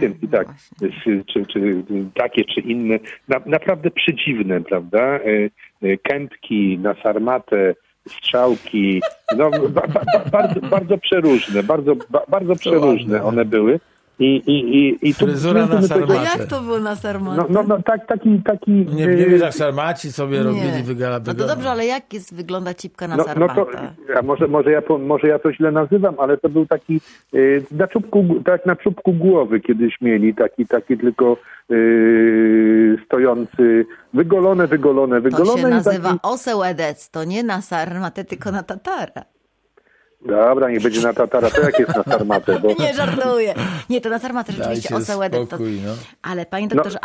Czy takie, czy inne. Naprawdę przedziwne, prawda? Kępki na sarmatę, strzałki. No, bardzo przeróżne one były. I fryzura na sarmatę. A jak to było na sarmatę? No, taki... Nie wiesz, jak sarmaci sobie robili wygadania. No to dobrze, ale jak wygląda cipka na sarmatę? Może ja to źle nazywam, ale to był taki na czubku głowy kiedyś mieli, taki tylko stojący, wygolone. To się nazywa taki oseł edec, to nie na sarmatę, tylko na tatara. Dobra, niech będzie na tatara. To jak jest na sarmatę? Bo... Nie żartuję. Nie, to na sarmatę rzeczywiście osełedek. No. Ale panie doktorze,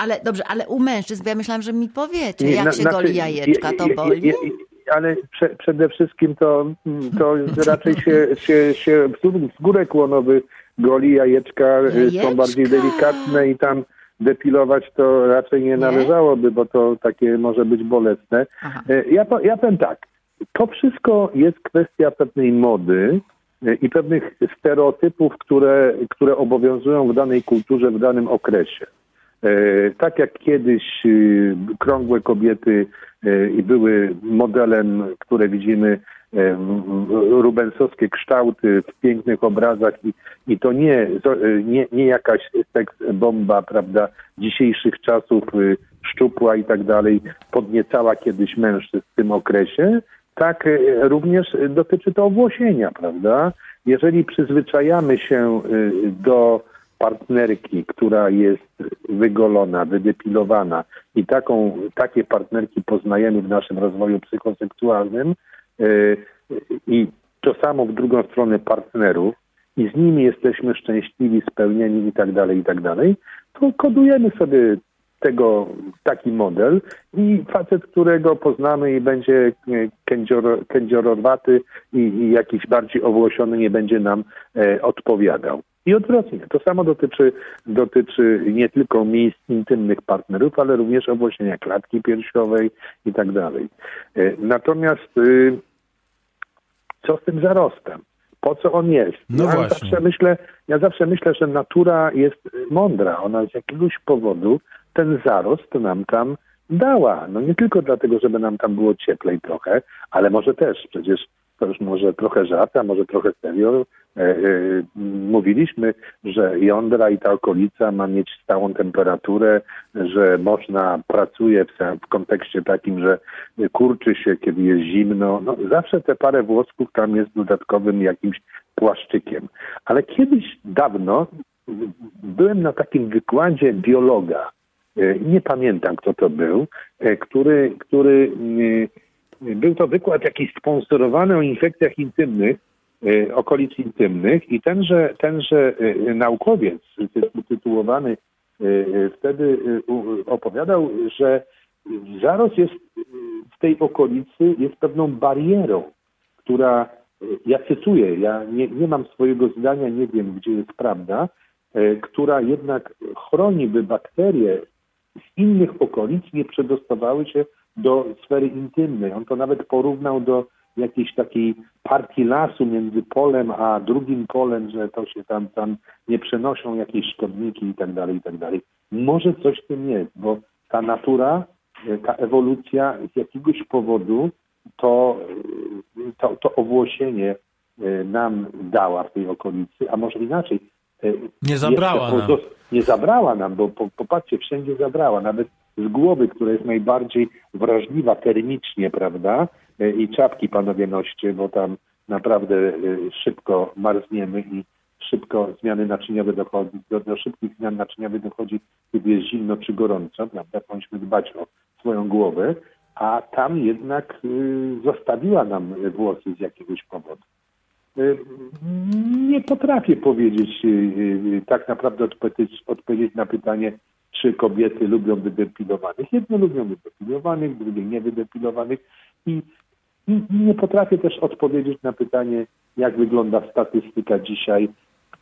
ale u mężczyzn, bo ja myślałam, że mi powiecie, jak się goli jajeczka, to boli. Ale przede wszystkim to raczej się wzgórek łonowy goli, jajeczka są bardziej delikatne i tam depilować to raczej nie należałoby, bo to takie może być bolesne. Aha. Ja powiem tak. To wszystko jest kwestia pewnej mody i pewnych stereotypów, które obowiązują w danej kulturze, w danym okresie. Tak jak kiedyś krągłe kobiety były modelem, które widzimy, rubensowskie kształty w pięknych obrazach i to nie jakaś seks bomba, prawda, dzisiejszych czasów, szczupła i tak dalej, podniecała kiedyś mężczyzn w tym okresie, tak również dotyczy to owłosienia, prawda? Jeżeli przyzwyczajamy się do partnerki, która jest wygolona, wydepilowana i takie partnerki poznajemy w naszym rozwoju psychoseksualnym i to samo w drugą stronę partnerów i z nimi jesteśmy szczęśliwi, spełnieni i tak dalej, to kodujemy sobie taki model i facet, którego poznamy i będzie kędziorowaty i jakiś bardziej owłosiony nie będzie nam odpowiadał. I odwrotnie. To samo dotyczy nie tylko miejsc intymnych partnerów, ale również owłosienia klatki piersiowej i tak dalej. Natomiast co z tym zarostem? Po co on jest? No ja zawsze myślę, że natura jest mądra. Ona z jakiegoś powodu ten zarost nam tam dała. No nie tylko dlatego, żeby nam tam było cieplej trochę, ale może też. Przecież to już może trochę żart, a może trochę serio. Mówiliśmy, że jądra i ta okolica ma mieć stałą temperaturę, że można pracuje w kontekście takim, że kurczy się, kiedy jest zimno. No, zawsze te parę włosków tam jest dodatkowym jakimś płaszczykiem. Ale kiedyś dawno byłem na takim wykładzie biologa. Nie pamiętam, kto to był, który był to wykład jakiś sponsorowany o infekcjach intymnych, okolic intymnych i tenże naukowiec utytułowany wtedy opowiadał, że zarost jest w tej okolicy jest pewną barierą, która, ja cytuję, ja nie mam swojego zdania, nie wiem gdzie jest prawda, która jednak chroni, by bakterie z innych okolic nie przedostawały się do sfery intymnej. On to nawet porównał do jakiejś takiej partii lasu między polem a drugim polem, że to się tam nie przenoszą jakieś szkodniki i tak dalej. Może coś w tym jest, bo ta natura, ta ewolucja z jakiegoś powodu to owłosienie nam dała w tej okolicy, a może inaczej. Nie zabrała nam, bo popatrzcie, wszędzie zabrała, nawet z głowy, która jest najbardziej wrażliwa termicznie, prawda? I czapki panowie noście, bo tam naprawdę szybko marzniemy i szybko zmiany naczyniowe dochodzi. Do szybkich zmian naczyniowych dochodzi, kiedy jest zimno czy gorąco, prawda? Powinniśmy dbać o swoją głowę, a tam jednak zostawiła nam włosy z jakiegoś powodu. Nie potrafię powiedzieć, tak naprawdę odpowiedzieć na pytanie, czy kobiety lubią wydepilowanych. Jedne lubią wydepilowanych, drugie niewydepilowanych. I nie potrafię też odpowiedzieć na pytanie, jak wygląda statystyka dzisiaj.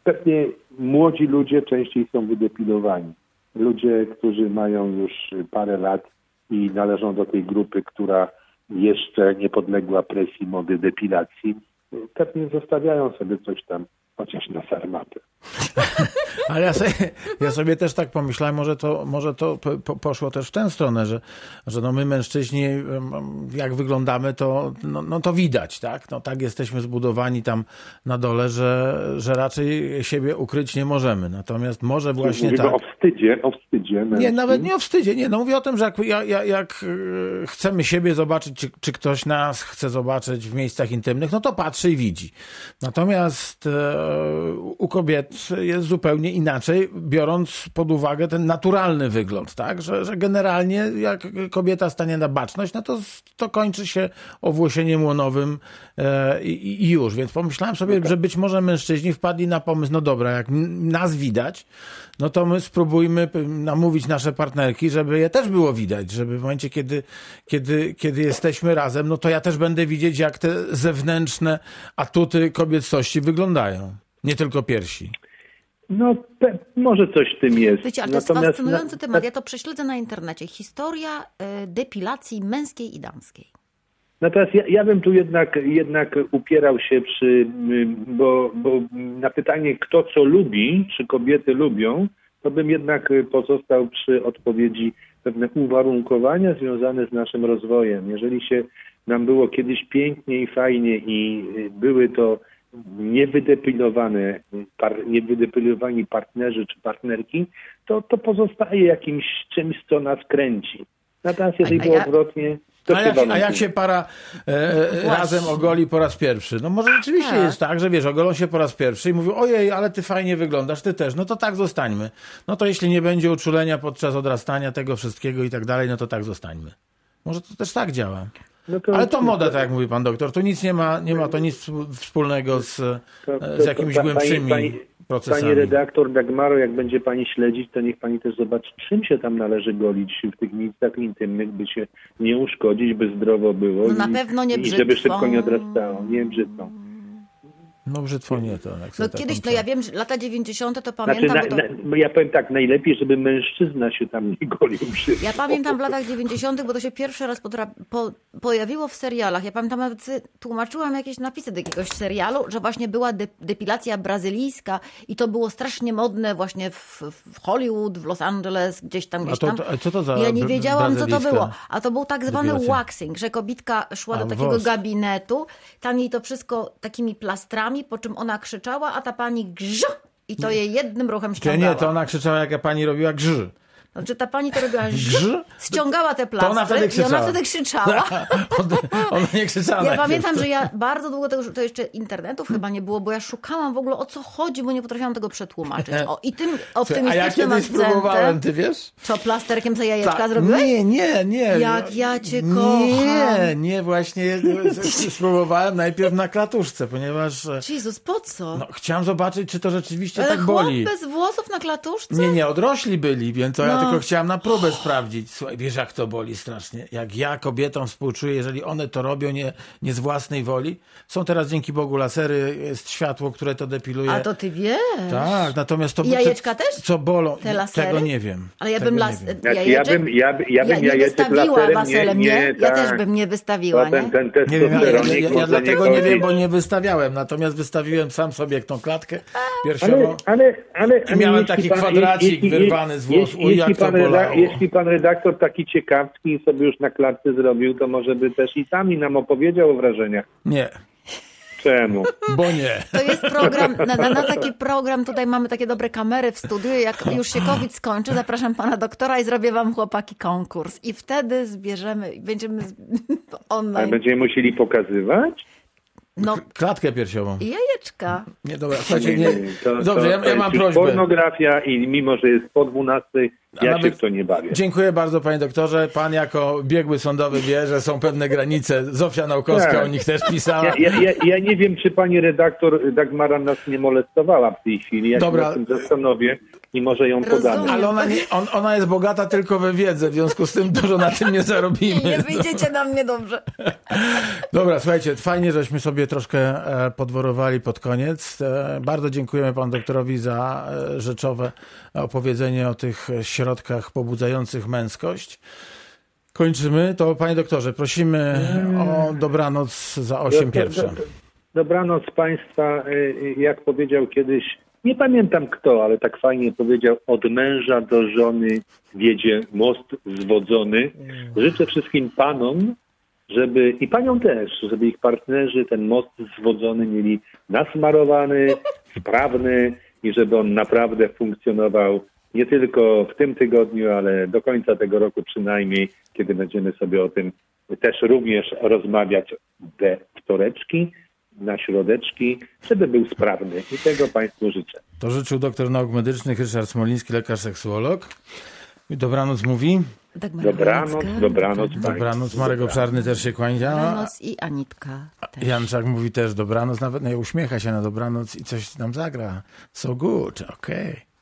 Pewnie młodzi ludzie częściej są wydepilowani. Ludzie, którzy mają już parę lat i należą do tej grupy, która jeszcze nie podległa presji mody depilacji, pewnie zostawiają sobie coś tam, chociaż na sarmatę. Ale ja sobie też tak pomyślałem, może to poszło też w tę stronę, że no my mężczyźni, jak wyglądamy, to no to widać, tak? No tak jesteśmy zbudowani tam na dole, że raczej siebie ukryć nie możemy. Natomiast może właśnie tak... Mówimy o wstydzie. Nie, nawet nie o wstydzie. Nie, no mówię o tym, że jak chcemy siebie zobaczyć, czy ktoś nas chce zobaczyć w miejscach intymnych, no to patrzy i widzi. Natomiast u kobiet jest zupełnie inaczej, biorąc pod uwagę ten naturalny wygląd, tak? Że generalnie jak kobieta stanie na baczność, no to kończy się owłosieniem łonowym i już. Więc pomyślałem sobie, że być może mężczyźni wpadli na pomysł, no dobra, jak nas widać, no to my spróbujmy namówić nasze partnerki, żeby je też było widać, żeby w momencie, kiedy jesteśmy razem, no to ja też będę widzieć, jak te zewnętrzne atuty kobiecości wyglądają. Nie tylko piersi. No, może coś w tym jest. Wiecie, ale to jest fascynujący temat. Ja to prześledzę na internecie. Historia depilacji męskiej i damskiej. Natomiast ja bym tu jednak upierał się bo na pytanie, kto co lubi, czy kobiety lubią, to bym jednak pozostał przy odpowiedzi pewne uwarunkowania związane z naszym rozwojem. Jeżeli się nam było kiedyś pięknie i fajnie i były to niewydepilowani partnerzy czy partnerki, to pozostaje jakimś czymś, co nas kręci. Natomiast jeżeli było odwrotnie, A jak się para razem ogoli po raz pierwszy? No może rzeczywiście jest tak, że wiesz, ogolą się po raz pierwszy i mówią, ojej, ale ty fajnie wyglądasz, ty też, no to tak zostańmy. No to jeśli nie będzie uczulenia podczas odrastania tego wszystkiego i tak dalej, no to tak zostańmy. Może to też tak działa. No to, ale to moda, tak jak mówi pan doktor, to nic nie ma to nic wspólnego z jakimiś głębszymi procesami. Pani redaktor Dagmaro, jak będzie pani śledzić, to niech pani też zobaczy, czym się tam należy golić w tych miejscach intymnych, by się nie uszkodzić, by zdrowo było. No na pewno nie brzytwą. I żeby szybko nie odrastało, nie brzytwą. No brzytwo nie to. No kiedyś, ja wiem, że lata 90. to pamiętam... ja powiem tak, najlepiej, żeby mężczyzna się tam nie golił brzytwą. Ja pamiętam w latach 90., bo to się pierwszy raz pojawiło w serialach. Ja pamiętam, nawet tłumaczyłam jakieś napisy do jakiegoś serialu, że właśnie była depilacja brazylijska i to było strasznie modne właśnie w Hollywood, w Los Angeles, gdzieś tam. Co to za... Ja nie wiedziałam, co to było. A to był tak zwany waxing, że kobietka szła do takiego gabinetu, tam jej to wszystko takimi plastrami, po czym ona krzyczała, a ta pani grz i to jej jednym ruchem ściągała. Nie, to ona krzyczała, jaka pani robiła grz. Znaczy ta pani to robiła grz, ściągała te plastry i ona wtedy krzyczała. Ona nie krzyczała. Ja pamiętam, że ja bardzo długo, to jeszcze internetów chyba nie było, bo ja szukałam w ogóle o co chodzi, bo nie potrafiłam tego przetłumaczyć. Optymistycznym akcentem. A ja kiedyś próbowałem, ty wiesz? Co, plasterkiem za jajeczka zrobiłeś? Nie. Jak ja cię kocham. Nie, właśnie spróbowałem najpierw na klatuszce, ponieważ... Jezus, po co? No, chciałam zobaczyć, czy to rzeczywiście tak boli. Ale bez włosów na klatuszce? Nie, odrośli byli, więc to ja tylko chciałam na próbę sprawdzić. Słuchaj, wiesz, jak to boli strasznie. Jak ja kobietom współczuję, jeżeli one to robią nie z własnej woli. Są teraz dzięki Bogu lasery, jest światło, które to depiluje. A to ty wiesz. Tak, natomiast to... Jajeczka też? Co bolą? Te lasery? Tego nie wiem. Ale ja bym laser... Ja bym jajeczek laserem nie... Ja też bym nie wystawiła, nie? Ja dlatego nie wiem, bo nie wystawiałem. Natomiast wystawiłem sam sobie tą klatkę piersiową. I miałem taki kwadracik wyrwany z włosów. Jeśli pan redaktor taki ciekawski sobie już na klatce zrobił, to może by też i sami nam opowiedział o wrażeniach. Nie. Czemu? Bo nie. To jest program, na taki program tutaj mamy takie dobre kamery w studiu. Jak już się COVID skończy, zapraszam pana doktora i zrobię wam, chłopaki, konkurs. I wtedy zbierzemy, będziemy online. A będziemy musieli pokazywać? No. Klatkę piersiową. I jajeczka. Nie, dobra, słuchajcie, nie. Dobrze, ja mam prośbę. Pornografia i mimo, że jest po 12, ja się w to nie bawię. Dziękuję bardzo, panie doktorze. Pan jako biegły sądowy wie, że są pewne granice. Zofia Naukowska o nich też pisała. Ja nie wiem, czy pani redaktor Dagmara nas nie molestowała w tej chwili. Ja się nad tym zastanowię i może ją podamy. Ale ona jest bogata tylko we wiedzę, w związku z tym dużo na tym nie zarobimy. Nie wyjdziecie na mnie dobrze. Dobra, słuchajcie, fajnie, żeśmy sobie troszkę podworowali pod koniec. Bardzo dziękujemy panu doktorowi za rzeczowe opowiedzenie o tych środkach pobudzających męskość. Kończymy. To panie doktorze, prosimy o dobranoc za 8:01. Dobranoc państwa. Jak powiedział kiedyś, nie pamiętam kto, ale tak fajnie powiedział, od męża do żony wiedzie most zwodzony. Życzę wszystkim panom, żeby i paniom też, żeby ich partnerzy ten most zwodzony mieli nasmarowany, sprawny i żeby on naprawdę funkcjonował nie tylko w tym tygodniu, ale do końca tego roku przynajmniej, kiedy będziemy sobie o tym też również rozmawiać we wtoreczki, na środeczki, żeby był sprawny. I tego państwu życzę. To życzył doktor nauk medycznych Ryszard Smoliński, lekarz-seksuolog. I dobranoc mówi. Dobranoc. Marek Obszarny też się kłania. Dobranoc i Anitka też. Janczak mówi też dobranoc. Nawet uśmiecha się na dobranoc i coś nam zagra. So good, okej.